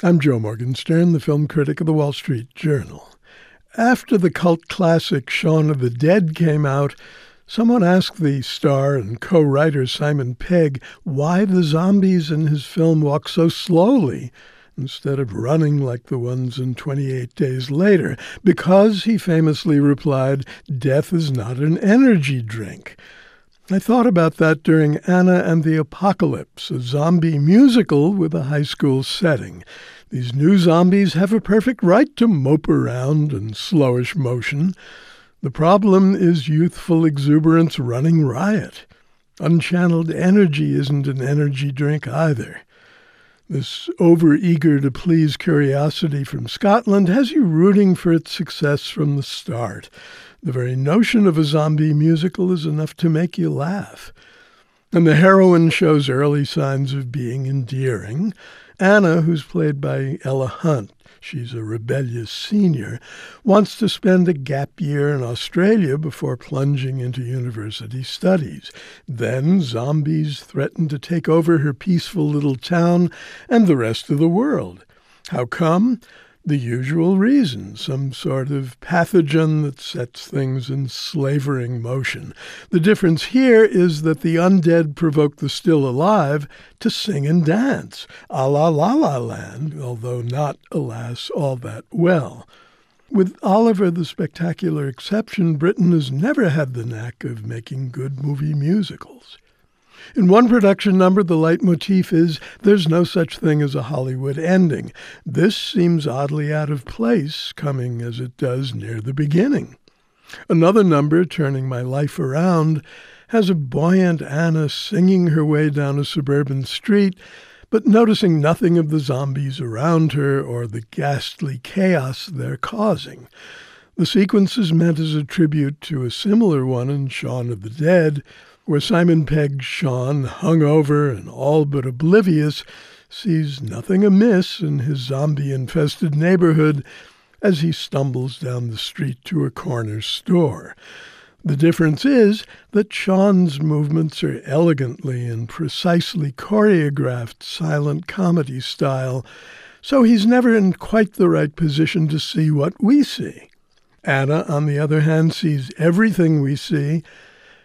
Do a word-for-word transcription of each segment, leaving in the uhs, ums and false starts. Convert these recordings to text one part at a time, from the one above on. I'm Joe Morgenstern, the film critic of The Wall Street Journal. After the cult classic Shaun of the Dead came out, someone asked the star and co-writer Simon Pegg why the zombies in his film walk so slowly instead of running like the ones in twenty-eight days later, because, he famously replied, death is not an energy drink. I thought about that during Anna and the Apocalypse, a zombie musical with a high school setting. These new zombies have a perfect right to mope around in slowish motion. The problem is youthful exuberance running riot. Unchanneled energy isn't an energy drink either. This over-eager-to-please curiosity from Scotland has you rooting for its success from the start. The very notion of a zombie musical is enough to make you laugh. And the heroine shows early signs of being endearing. Anna, who's played by Ella Hunt, she's a rebellious senior, wants to spend a gap year in Australia before plunging into university studies. Then zombies threaten to take over her peaceful little town and the rest of the world. How come? The usual reason, some sort of pathogen that sets things in slavering motion. The difference here is that the undead provoke the still alive to sing and dance, a la La La Land, although not, alas, all that well. With Oliver the Spectacular exception, Britain has never had the knack of making good movie musicals. In one production number, the leitmotif is, there's no such thing as a Hollywood ending. This seems oddly out of place, coming as it does near the beginning. Another number, Turning My Life Around, has a buoyant Anna singing her way down a suburban street, but noticing nothing of the zombies around her or the ghastly chaos they're causing. The sequence is meant as a tribute to a similar one in Shaun of the Dead, where Simon Pegg's Shaun, hungover and all but oblivious, sees nothing amiss in his zombie-infested neighborhood as he stumbles down the street to a corner store. The difference is that Shaun's movements are elegantly and precisely choreographed silent comedy style, so he's never in quite the right position to see what we see. Anna, on the other hand, sees everything we see,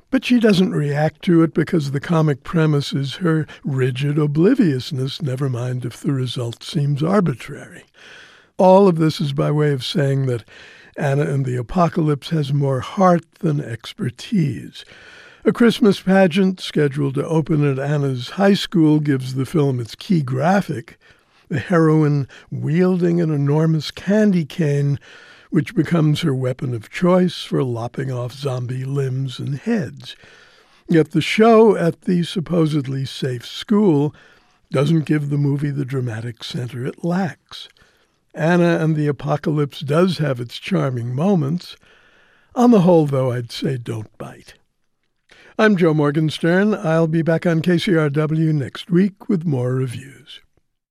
but she doesn't react to it because the comic premise is her rigid obliviousness, never mind if the result seems arbitrary. All of this is by way of saying that Anna and the Apocalypse has more heart than expertise. A Christmas pageant scheduled to open at Anna's high school gives the film its key graphic, the heroine wielding an enormous candy cane, which becomes her weapon of choice for lopping off zombie limbs and heads. Yet the show at the supposedly safe school doesn't give the movie the dramatic center it lacks. Anna and the Apocalypse does have its charming moments. On the whole, though, I'd say don't bite. I'm Joe Morgenstern. I'll be back on K C R W next week with more reviews.